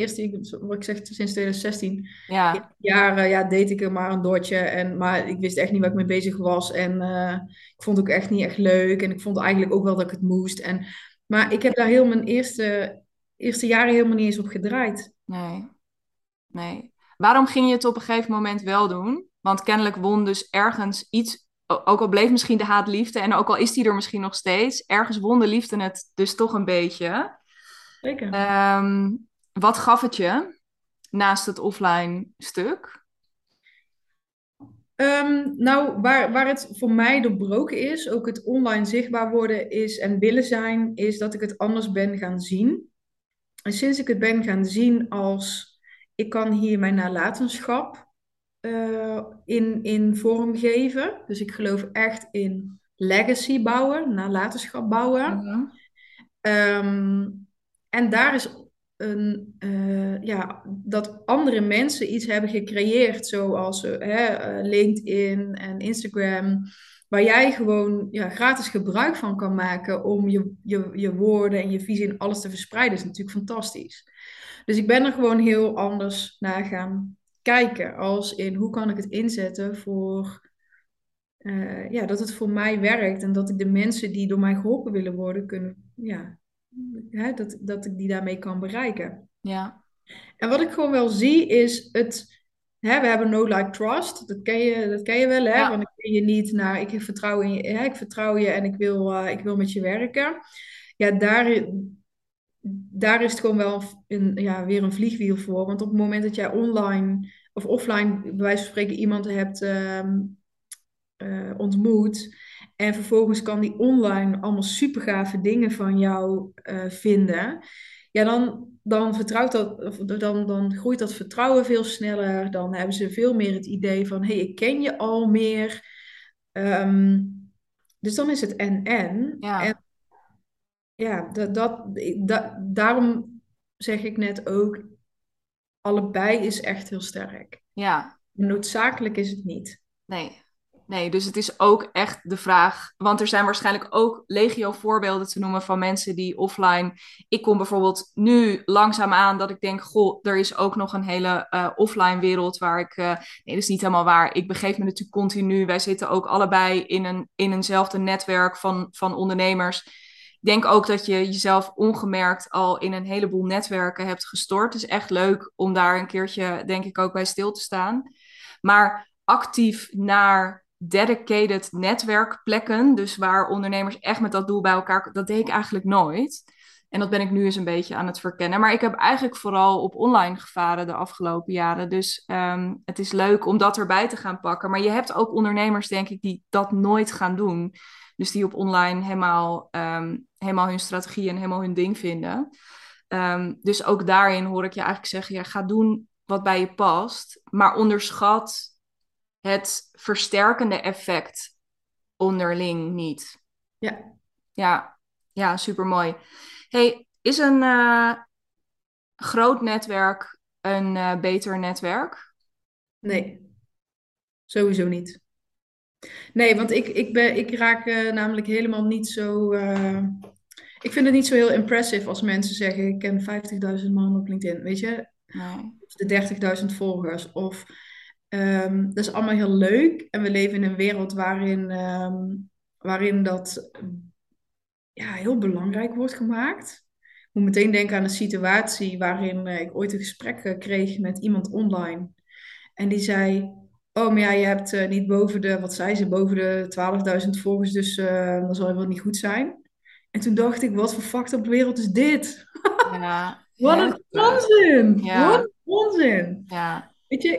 ik zeg, sinds 2016. Ja. Jaren, ja, deed ik er maar een dotje. Maar ik wist echt niet waar ik mee bezig was. Ik vond het ook echt niet echt leuk. En ik vond eigenlijk ook wel dat ik het moest. Maar ik heb daar heel mijn eerste jaren helemaal niet eens op gedraaid. Nee. Waarom ging je het op een gegeven moment wel doen? Want kennelijk won dus ergens iets... Ook al bleef misschien de haat liefde... en ook al is die er misschien nog steeds... ergens won de liefde het dus toch een beetje. Zeker. Wat gaf het je naast het offline stuk? Nou, waar het voor mij doorbroken is... ook het online zichtbaar worden is... en willen zijn, is dat ik het anders ben gaan zien. En sinds ik het ben gaan zien als... ik kan hier mijn nalatenschap in vorm geven. Dus ik geloof echt in legacy bouwen, nalatenschap bouwen. Mm-hmm. En daar is dat andere mensen iets hebben gecreëerd. Zoals LinkedIn en Instagram. Waar jij gewoon gratis gebruik van kan maken. Om je woorden en je visie en alles te verspreiden. Dat is natuurlijk fantastisch. Dus ik ben er gewoon heel anders naar gaan kijken. Als in hoe kan ik het inzetten voor... dat het voor mij werkt. En dat ik de mensen die door mij geholpen willen worden... kunnen... dat ik die daarmee kan bereiken. Ja. En wat ik gewoon wel zie is... we hebben no like trust. Dat ken je wel, hè? Ja. Want ik ken je niet naar... Ik vertrouw in je, hè? Ik vertrouw je en ik wil met je werken. Ja, daar is het gewoon wel weer een vliegwiel voor. Want op het moment dat jij online of offline, bij wijze van spreken, iemand hebt ontmoet. En vervolgens kan die online allemaal super gave dingen van jou vinden. Ja, dan groeit dat vertrouwen veel sneller. Dan hebben ze veel meer het idee van, hey, ik ken je al meer. Dus dan is het en. Ja. En ja, daarom zeg ik net ook, allebei is echt heel sterk. Ja. Noodzakelijk is het niet. Nee, dus het is ook echt de vraag, want er zijn waarschijnlijk ook legio voorbeelden te noemen van mensen die offline... Ik kom bijvoorbeeld nu langzaam aan dat ik denk, goh, er is ook nog een hele offline wereld waar ik... nee, dat is niet helemaal waar. Ik begeef me natuurlijk continu. Wij zitten ook allebei in eenzelfde netwerk van ondernemers... Ik denk ook dat je jezelf ongemerkt al in een heleboel netwerken hebt gestort. Het is echt leuk om daar een keertje, denk ik, ook bij stil te staan. Maar actief naar dedicated netwerkplekken, dus waar ondernemers echt met dat doel bij elkaar... dat deed ik eigenlijk nooit. En dat ben ik nu eens een beetje aan het verkennen. Maar ik heb eigenlijk vooral op online gevaren de afgelopen jaren. Dus het is leuk om dat erbij te gaan pakken. Maar je hebt ook ondernemers, denk ik, die dat nooit gaan doen... Dus die op online helemaal hun strategie en helemaal hun ding vinden. Dus ook daarin hoor ik je eigenlijk zeggen... ga doen wat bij je past. Maar onderschat het versterkende effect onderling niet. Ja, supermooi. Hey, is een groot netwerk een beter netwerk? Nee, sowieso niet. Nee, want ik raak namelijk helemaal niet zo... ik vind het niet zo heel impressive als mensen zeggen... ik ken 50.000 man op LinkedIn, weet je? Nee. Of de 30.000 volgers. Of, dat is allemaal heel leuk. En we leven in een wereld waarin dat heel belangrijk wordt gemaakt. Ik moet meteen denken aan een situatie... waarin ik ooit een gesprek kreeg met iemand online. En die zei... Oh, maar ja, je hebt niet boven de, wat zei ze, boven de 12.000 volgers, dus dan zal je wel niet goed zijn. En toen dacht ik, wat voor fucked up wereld is dit? Ja, wat een onzin! Ja. Wat een onzin! Ja. Weet je,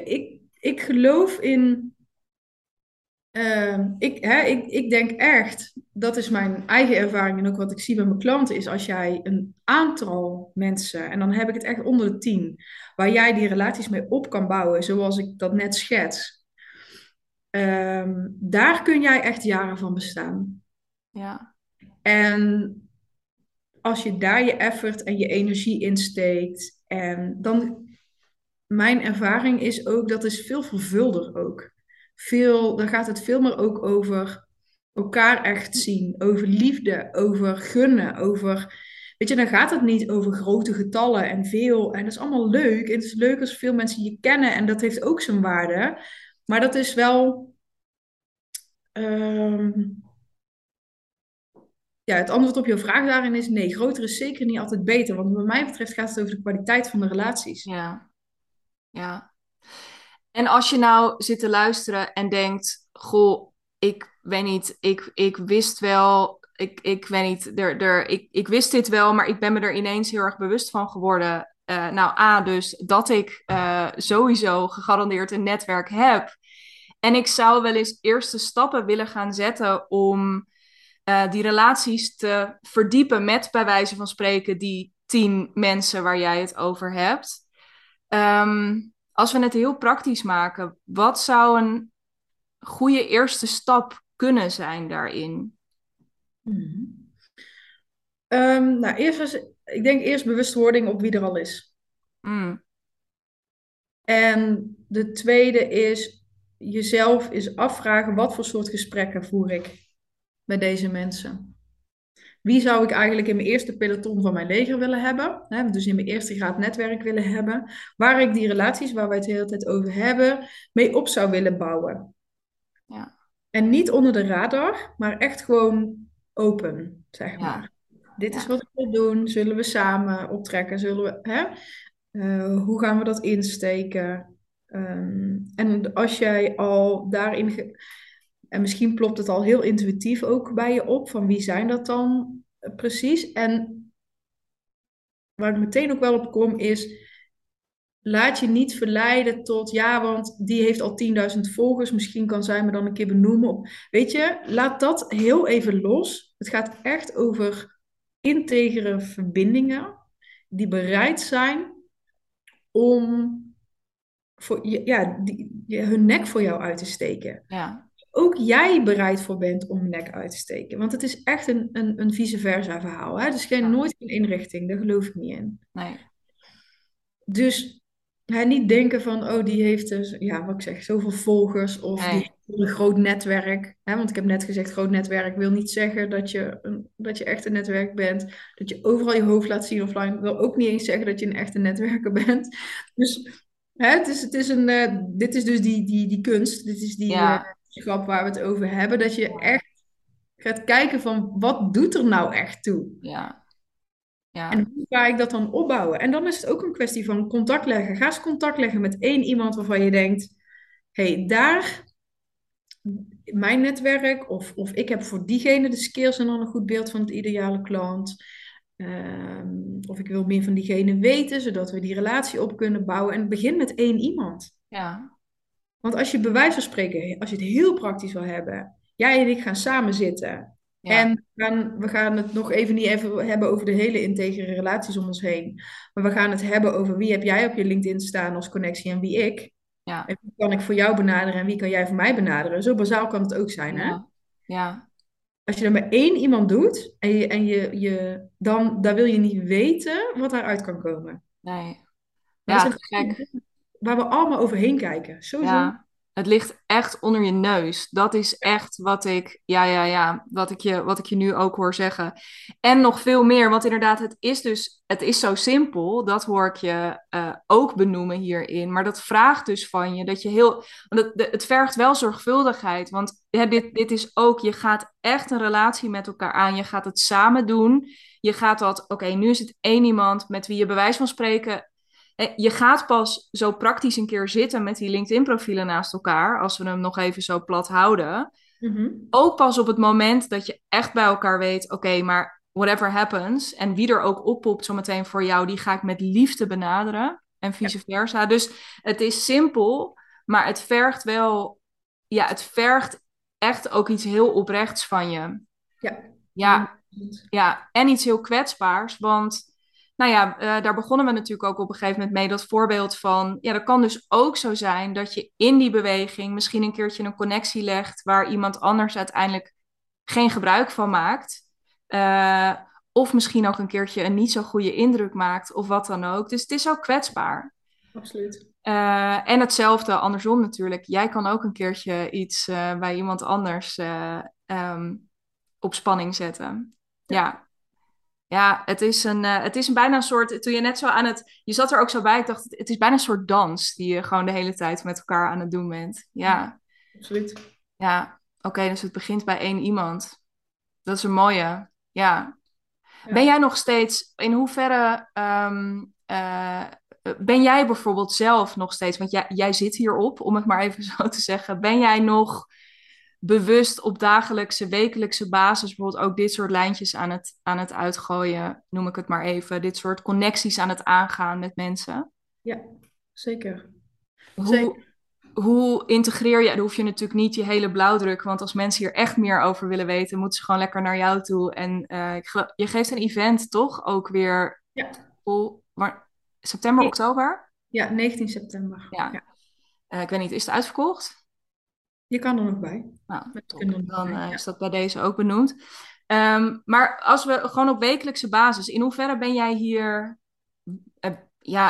ik geloof in... ik denk echt, dat is mijn eigen ervaring en ook wat ik zie bij mijn klanten, is als jij een aantal mensen, en dan heb ik het echt onder de 10, waar jij die relaties mee op kan bouwen, zoals ik dat net schets. Daar kun jij echt jaren van bestaan. Ja. En als je daar je effort en je energie in steekt, dan mijn ervaring is ook, dat is veel vervulder ook. Daar gaat het veel meer ook over elkaar echt zien, over liefde, over gunnen, over... Weet je, dan gaat het niet over grote getallen en veel. En dat is allemaal leuk. En het is leuk als veel mensen je kennen en dat heeft ook zijn waarde. Maar dat is wel... Ja, het antwoord op jouw vraag daarin is nee. Groter is zeker niet altijd beter. Want wat mij betreft gaat het over de kwaliteit van de relaties. Ja. Ja. En als je nou zit te luisteren en denkt... Goh, ik weet niet, ik wist wel... Ik weet niet, ik wist dit wel, maar ik ben me er ineens heel erg bewust van geworden. Nou, A, dus dat ik sowieso gegarandeerd een netwerk heb. En ik zou wel eens eerste stappen willen gaan zetten om die relaties te verdiepen met, bij wijze van spreken, die 10 mensen waar jij het over hebt. Als we het heel praktisch maken, wat zou een goede eerste stap kunnen zijn daarin? Nou, ik denk eerst bewustwording op wie er al is. En de tweede is jezelf eens afvragen: wat voor soort gesprekken voer ik met deze mensen? Wie zou ik eigenlijk in mijn eerste peloton van mijn leger willen hebben? Hè, dus in mijn eerste graad netwerk willen hebben. Waar ik die relaties waar wij het de hele tijd over hebben, mee op zou willen bouwen. Ja. En niet onder de radar, maar echt gewoon... open, zeg maar. Ja. Dit is wat ik wil doen. Zullen we samen optrekken? Hoe gaan we dat insteken? En als jij al daarin... En misschien plopt het al heel intuïtief ook bij je op. Van wie zijn dat dan precies? En waar ik meteen ook wel op kom is... Laat je niet verleiden tot... Ja, want die heeft al 10.000 volgers. Misschien kan zij me dan een keer benoemen. Weet je, laat dat heel even los. Het gaat echt over integere verbindingen... die bereid zijn om hun nek voor jou uit te steken. Ja. Ook jij bereid voor bent om nek uit te steken. Want het is echt een vice versa verhaal. Hè? Dus nooit een inrichting, daar geloof ik niet in. Nee. Dus... niet denken van, oh, die heeft dus, ja, wat ik zeg, zoveel volgers of die heeft een groot netwerk. Hè? Want ik heb net gezegd, groot netwerk wil niet zeggen dat je echt een netwerk bent. Dat je overal je hoofd laat zien offline wil ook niet eens zeggen dat je een echte netwerker bent. Dus dit is dus die kunst, dit is die grap waar we het over hebben. Dat je echt gaat kijken van, wat doet er nou echt toe? Ja. Ja. En hoe ga ik dat dan opbouwen? En dan is het ook een kwestie van contact leggen. Ga eens contact leggen met één iemand waarvan je denkt... daar, mijn netwerk... Of ik heb voor diegene de skills en dan een goed beeld van het ideale klant. Of ik wil meer van diegene weten, zodat we die relatie op kunnen bouwen. En begin met één iemand. Ja. Want als je bij wijze van spreken, als je het heel praktisch wil hebben... Jij en ik gaan samen zitten... Ja. En we gaan het nog even hebben over de hele integere relaties om ons heen. Maar we gaan het hebben over wie heb jij op je LinkedIn staan als connectie en wie ik. Ja. En wie kan ik voor jou benaderen en wie kan jij voor mij benaderen. Zo bazaal kan het ook zijn, hè? Ja. Ja. Als je dat met één iemand doet dan wil je niet weten wat daaruit kan komen. Nee. Ja, dat is gek. Waar we allemaal overheen kijken. Sowieso. Ja. Het ligt echt onder je neus. Dat is echt wat ik je nu ook hoor zeggen. En nog veel meer, want inderdaad, het is zo simpel. Dat hoor ik je ook benoemen hierin. Maar dat vraagt dus van je dat je het vergt wel zorgvuldigheid. Want dit is ook, je gaat echt een relatie met elkaar aan. Je gaat het samen doen. Je gaat nu is het één iemand met wie je bij wijze van spreken... Je gaat pas zo praktisch een keer zitten met die LinkedIn-profielen naast elkaar... als we hem nog even zo plat houden. Mm-hmm. Ook pas op het moment dat je echt bij elkaar weet... Oké, maar whatever happens... en wie er ook oppopt zometeen voor jou... die ga ik met liefde benaderen en vice versa. Dus het is simpel, maar het vergt wel... Ja, het vergt echt ook iets heel oprechts van je. Ja, en iets heel kwetsbaars, want... Nou ja, daar begonnen we natuurlijk ook op een gegeven moment mee. Dat voorbeeld van, dat kan dus ook zo zijn dat je in die beweging misschien een keertje een connectie legt waar iemand anders uiteindelijk geen gebruik van maakt. Of misschien ook een keertje een niet zo goede indruk maakt of wat dan ook. Dus het is ook kwetsbaar. Absoluut. En hetzelfde andersom natuurlijk. Jij kan ook een keertje iets bij iemand anders op spanning zetten. Ja, het is een bijna een soort... Toen je net zo aan het... Je zat er ook zo bij, ik dacht, het is bijna een soort dans die je gewoon de hele tijd met elkaar aan het doen bent. Ja, absoluut. Ja, oké, dus het begint bij één iemand. Dat is een mooie, ja. Ben jij nog steeds, in hoeverre... ben jij bijvoorbeeld zelf nog steeds... Want jij zit hierop, om het maar even zo te zeggen. Ben jij nog bewust op dagelijkse, wekelijkse basis... bijvoorbeeld ook dit soort lijntjes aan het uitgooien, noem ik het maar even. Dit soort connecties aan het aangaan met mensen? Ja, zeker. Hoe integreer je... Dan hoef je natuurlijk niet je hele blauwdruk... want als mensen hier echt meer over willen weten... moeten ze gewoon lekker naar jou toe. En je geeft een event toch ook weer... Ja. September, oktober? Ja, 19 september. Ja. Ik weet niet, is het uitverkocht? Je kan er nog bij. Nou, dan is dat bij deze ook benoemd. Maar als we gewoon op wekelijkse basis... In hoeverre ben jij hier...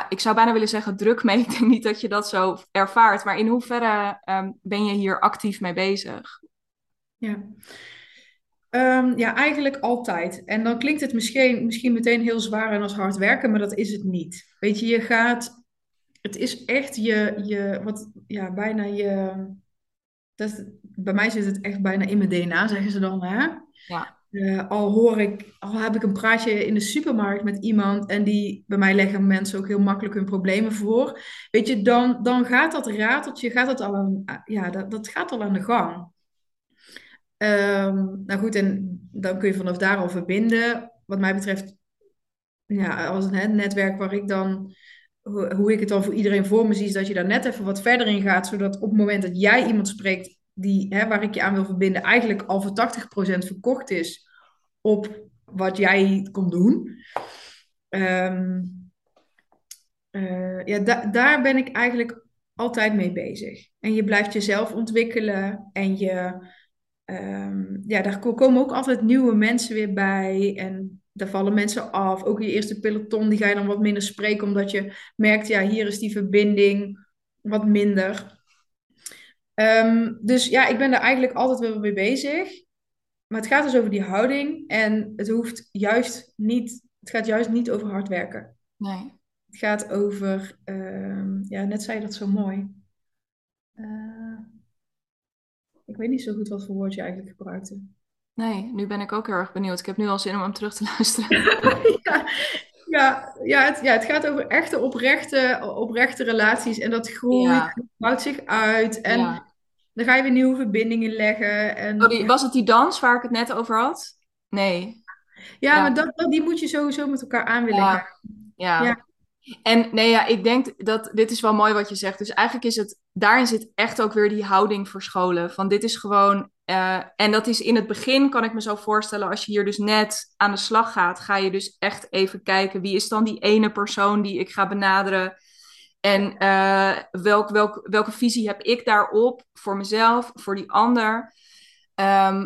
ik zou bijna willen zeggen druk mee. Ik denk niet dat je dat zo ervaart. Maar in hoeverre ben je hier actief mee bezig? Ja. Eigenlijk altijd. En dan klinkt het misschien meteen heel zwaar en als hard werken, maar dat is het niet. Weet je, het is echt bij mij zit het echt bijna in mijn DNA, zeggen ze dan, hè? Ja. Al heb ik een praatje in de supermarkt met iemand en bij mij leggen mensen ook heel makkelijk hun problemen voor. Weet je, dan gaat dat rateltje, dat gaat al aan de gang. En dan kun je vanaf daar al verbinden. Wat mij betreft, als een netwerk waar ik dan, hoe ik het dan voor iedereen voor me zie, is dat je daar net even wat verder in gaat, zodat op het moment dat jij iemand spreekt waar ik je aan wil verbinden, eigenlijk al voor 80% verkocht is op wat jij kon doen. Daar ben ik eigenlijk altijd mee bezig. En je blijft jezelf ontwikkelen en je... daar komen ook altijd nieuwe mensen weer bij en daar vallen mensen af. Ook je eerste peloton, die ga je dan wat minder spreken, omdat je merkt, hier is die verbinding wat minder. Dus ik ben daar eigenlijk altijd wel mee bezig. Maar het gaat dus over die houding en het gaat juist niet over hard werken. Nee. Het gaat over, net zei je dat zo mooi. Ik weet niet zo goed wat voor woord je eigenlijk gebruikte. Nee, nu ben ik ook heel erg benieuwd. Ik heb nu al zin om hem terug te luisteren. Het gaat over echte oprechte relaties. En dat groeit, dat bouwt zich uit. En dan ga je weer nieuwe verbindingen leggen. En... Sorry, was het die dans waar ik het net over had? Nee. Ja. Maar die moet je sowieso met elkaar aan willen gaan. Ja. En ik denk dat dit is wel mooi wat je zegt. Dus eigenlijk is het, daarin zit echt ook weer die houding verscholen. Van dit is gewoon, en dat is in het begin, kan ik me zo voorstellen, als je hier dus net aan de slag gaat, ga je dus echt even kijken, wie is dan die ene persoon die ik ga benaderen? En welke visie heb ik daarop voor mezelf, voor die ander?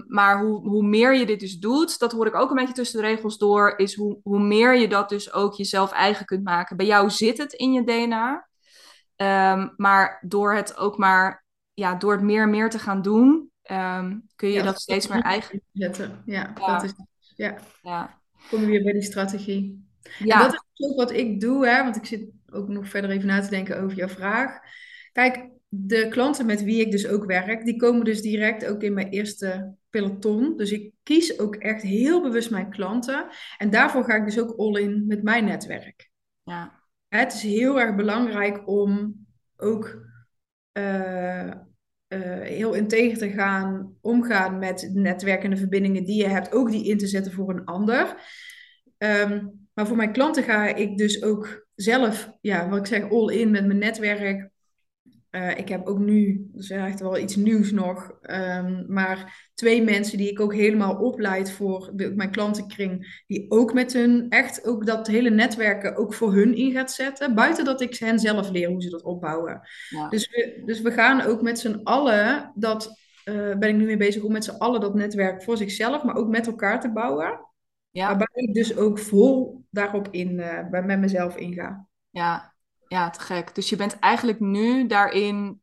Maar hoe meer je dit dus doet, dat hoor ik ook een beetje tussen de regels door, is hoe meer je dat dus ook jezelf eigen kunt maken. Bij jou zit het in je DNA, maar door het ook door het meer en meer te gaan doen, kun je dat steeds meer eigen zetten. Kom je weer bij die strategie. Ja. En dat is ook wat ik doe, hè, want ik zit ook nog verder even na te denken over jouw vraag. Kijk, de klanten met wie ik dus ook werk, die komen dus direct ook in mijn eerste peloton. Dus ik kies ook echt heel bewust mijn klanten. En daarvoor ga ik dus ook all in met mijn netwerk. Ja. Het is heel erg belangrijk om ook heel integer te gaan omgaan met het netwerk en de verbindingen die je hebt. Ook die in te zetten voor een ander. Maar voor mijn klanten ga ik dus ook zelf, wat ik zeg, all in met mijn netwerk. Ik heb ook nu, dat is echt wel iets nieuws nog, maar 2 mensen die ik ook helemaal opleid voor mijn klantenkring, die ook met hun echt ook dat hele netwerken ook voor hun in gaat zetten, buiten dat ik hen zelf leer hoe ze dat opbouwen. Ja. Dus we gaan ook met z'n allen, ben ik nu mee bezig om met z'n allen dat netwerk voor zichzelf, maar ook met elkaar te bouwen, waarbij ik dus ook vol daarop met mezelf inga. Ja. Ja, te gek. Dus je bent eigenlijk nu daarin,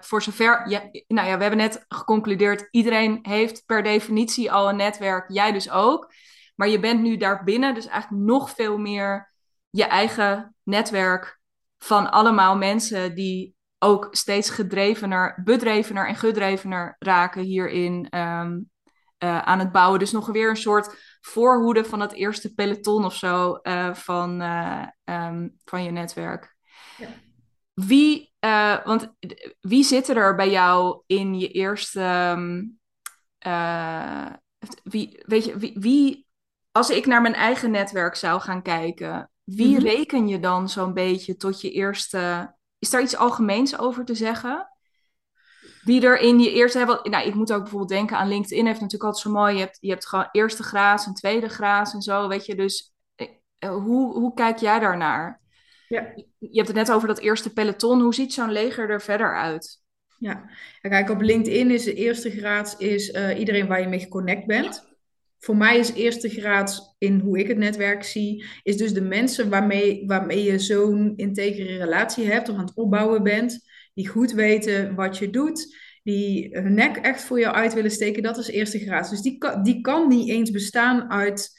voor zover... Nou ja, we hebben net geconcludeerd, iedereen heeft per definitie al een netwerk. Jij dus ook. Maar je bent nu daarbinnen dus eigenlijk nog veel meer je eigen netwerk van allemaal mensen die ook steeds bedrevener en gedrevener raken hierin aan het bouwen. Dus nog weer een soort voorhoede van dat eerste peloton of zo van je netwerk. Ja. Wie zitten er bij jou in je eerste... als ik naar mijn eigen netwerk zou gaan kijken, wie reken je dan zo'n beetje tot je eerste... Is daar iets algemeens over te zeggen? Wie er in je eerste... Nou, ik moet ook bijvoorbeeld denken aan LinkedIn. Heeft natuurlijk altijd zo mooi. Je hebt gewoon eerste graads en tweede graads en zo. Weet je, dus hoe kijk jij daarnaar? Ja. Je hebt het net over dat eerste peloton. Hoe ziet zo'n leger er verder uit? Ja, kijk, op LinkedIn is de eerste graads iedereen waar je mee geconnect bent. Ja. Voor mij is eerste graad, in hoe ik het netwerk zie, is dus de mensen waarmee je zo'n integere relatie hebt of aan het opbouwen bent, die goed weten wat je doet, die hun nek echt voor jou uit willen steken, dat is eerste graad. Dus die kan niet eens bestaan uit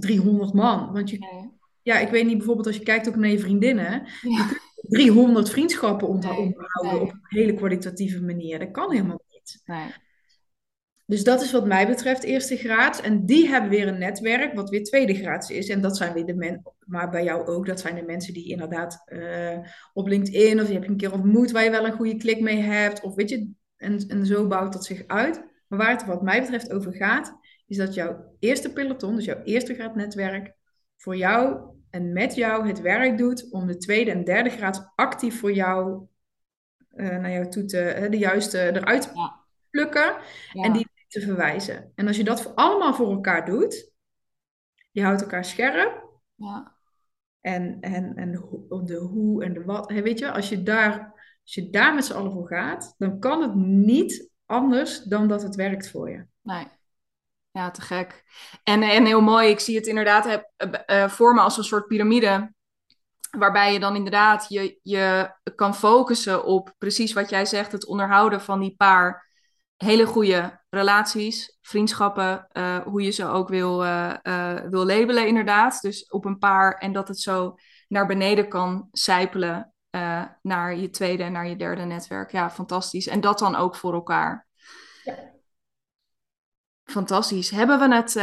300 man. Want ik weet niet, bijvoorbeeld als je kijkt ook naar je vriendinnen, je kunt 300 vriendschappen opbouwen op een hele kwalitatieve manier. Dat kan helemaal niet. Nee. Dus dat is wat mij betreft eerste graads. En die hebben weer een netwerk wat weer tweede graads is. En dat zijn weer de mensen, maar bij jou ook, dat zijn de mensen die inderdaad op LinkedIn... of je hebt een keer ontmoet waar je wel een goede klik mee hebt. Of weet je, en zo bouwt dat zich uit. Maar waar het wat mij betreft over gaat, is dat jouw eerste peloton, dus jouw eerste graad netwerk, voor jou en met jou het werk doet om de tweede en derde graads actief voor jou naar jou toe te... de juiste eruit te plukken. Ja. En die te verwijzen. En als je dat allemaal voor elkaar doet, je houdt elkaar scherp. Ja. En de hoe en de wat. Hey, weet je, als je daar met z'n allen voor gaat, dan kan het niet anders dan dat het werkt voor je. Nee. Ja, te gek. En heel mooi, ik zie het inderdaad voor me als een soort piramide, waarbij je dan inderdaad je kan focussen op precies wat jij zegt, het onderhouden van die paar hele goede relaties, vriendschappen, hoe je ze ook wil labelen inderdaad. Dus op een paar en dat het zo naar beneden kan sijpelen naar je tweede en naar je derde netwerk. Ja, fantastisch. En dat dan ook voor elkaar. Ja. Fantastisch. Hebben we het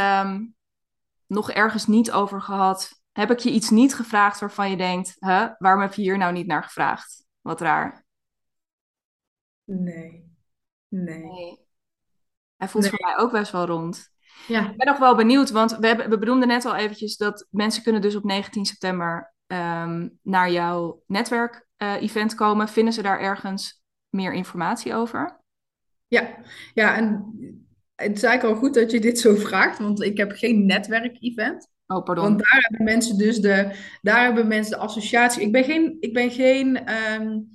nog ergens niet over gehad? Heb ik je iets niet gevraagd waarvan je denkt, huh, waarom heb je hier nou niet naar gevraagd? Wat raar. Nee. Hij voelt voor mij ook best wel rond. Ja. Ik ben nog wel benieuwd, want we benoemden net al eventjes dat mensen kunnen dus op 19 september naar jouw netwerk-event komen. Vinden ze daar ergens meer informatie over? Ja, en het is eigenlijk al goed dat je dit zo vraagt, want ik heb geen netwerk-event. Oh, pardon. Want daar hebben mensen dus de associatie. Ik ben geen hoe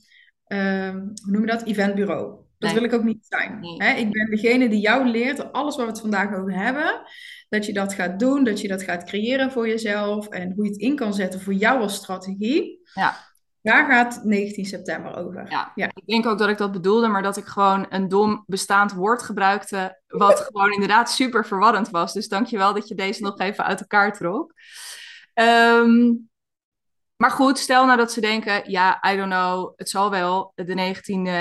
noem je dat? Eventbureau. Dat wil ik ook niet zijn. Nee. Hè? Ik ben degene die jou leert, alles waar we het vandaag over hebben, dat je dat gaat doen, dat je dat gaat creëren voor jezelf en hoe je het in kan zetten voor jou als strategie. Ja. Daar gaat 19 september over. Ja. Ik denk ook dat ik dat bedoelde, maar dat ik gewoon een dom bestaand woord gebruikte, wat gewoon inderdaad super verwarrend was. Dus dankjewel dat je deze nog even uit elkaar trok. Maar goed, stel nou dat ze denken, ja, I don't know, het zal wel, de 19e,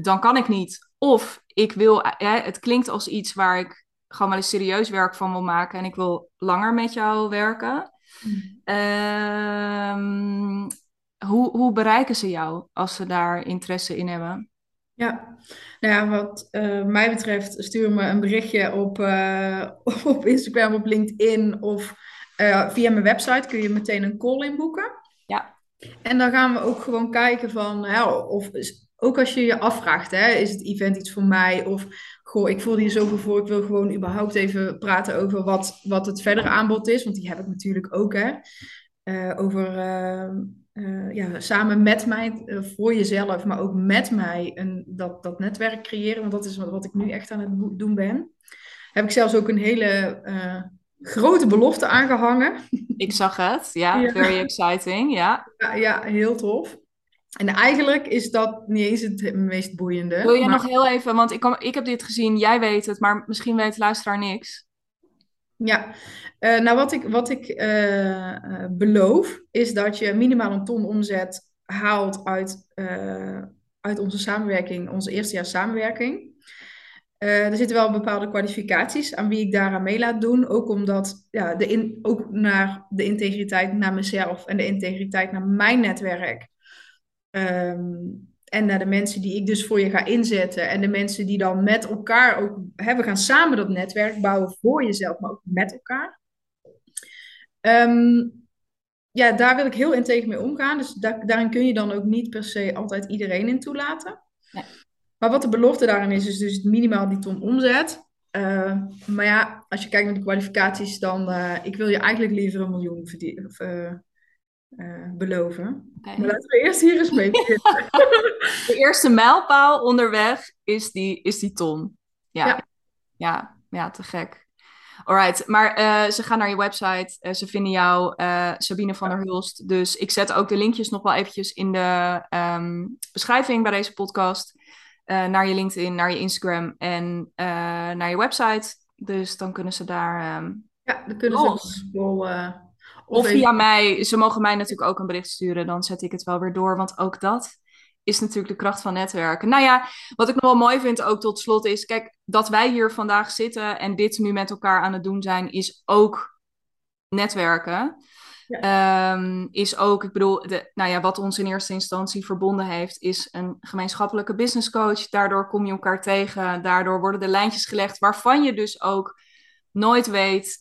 dan kan ik niet. Of ik wil, het klinkt als iets waar ik gewoon wel eens serieus werk van wil maken en ik wil langer met jou werken. Hoe bereiken ze jou als ze daar interesse in hebben? Ja, nou ja, wat mij betreft, stuur me een berichtje op Instagram, op LinkedIn of... via mijn website kun je meteen een call inboeken. Ja. En dan gaan we ook gewoon kijken van... ook als je je afvraagt, hè, is het event iets voor mij? Of, goh, ik voel hier zoveel voor. Ik wil gewoon überhaupt even praten over wat het verdere aanbod is. Want die heb ik natuurlijk ook, hè. Samen met mij, voor jezelf, maar ook met mij dat netwerk creëren. Want dat is wat ik nu echt aan het doen ben. Heb ik zelfs ook een hele... grote belofte aangehangen. Ik zag het, ja. Very exciting, ja. Ja, heel tof. En eigenlijk is dat niet eens het meest boeiende. Wil je nog heel even, want ik heb dit gezien, jij weet het, maar misschien weet luisteraar niks. Ja, nou wat ik beloof is dat je minimaal een ton omzet haalt uit onze samenwerking, onze eerstejaars samenwerking. Er zitten wel bepaalde kwalificaties aan wie ik daaraan mee laat doen. Ook omdat ook naar de integriteit naar mezelf en de integriteit naar mijn netwerk. En naar de mensen die ik dus voor je ga inzetten. En de mensen die dan met elkaar ook... We gaan samen dat netwerk bouwen voor jezelf, maar ook met elkaar. Daar wil ik heel integer mee omgaan. Dus daarin kun je dan ook niet per se altijd iedereen in toelaten. Nee. Maar wat de belofte daarin is dus minimaal die ton omzet. Maar ja, als je kijkt naar de kwalificaties, dan... ik wil je eigenlijk liever 1 miljoen verdienen... beloven. Okay. Maar laten we eerst hier eens mee beginnen. De eerste mijlpaal onderweg is die ton. Ja, te gek. Alright, maar ze gaan naar je website. Ze vinden jou, Sabine van der Hulst. Dus ik zet ook de linkjes nog wel eventjes in de beschrijving bij deze podcast. Naar je LinkedIn, naar je Instagram en naar je website. Dus dan kunnen ze daar... dan kunnen ze wel... Of via mij, ze mogen mij natuurlijk ook een bericht sturen, dan zet ik het wel weer door. Want ook dat is natuurlijk de kracht van netwerken. Nou ja, wat ik nog wel mooi vind ook tot slot is... Kijk, dat wij hier vandaag zitten en dit nu met elkaar aan het doen zijn... is ook netwerken. Ja. Is ook, ik bedoel, wat ons in eerste instantie verbonden heeft... is een gemeenschappelijke businesscoach. Daardoor kom je elkaar tegen. Daardoor worden de lijntjes gelegd waarvan je dus ook nooit weet...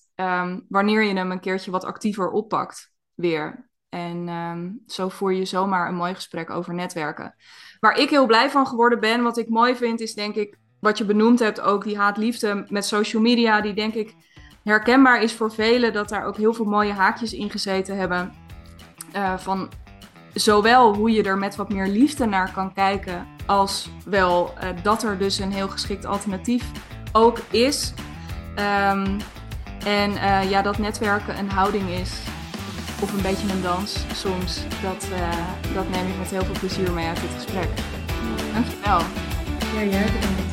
wanneer je hem een keertje wat actiever oppakt weer. En zo voer je zomaar een mooi gesprek over netwerken. Waar ik heel blij van geworden ben, wat ik mooi vind, is denk ik... wat je benoemd hebt ook, die haatliefde met social media... die denk ik herkenbaar is voor velen... dat daar ook heel veel mooie haakjes in gezeten hebben. Van zowel hoe je er met wat meer liefde naar kan kijken... als wel dat er dus een heel geschikt alternatief ook is... En dat netwerken een houding is, of een beetje een dans soms, dat neem ik met heel veel plezier mee uit dit gesprek. Dankjewel. Ja, jij bedankt.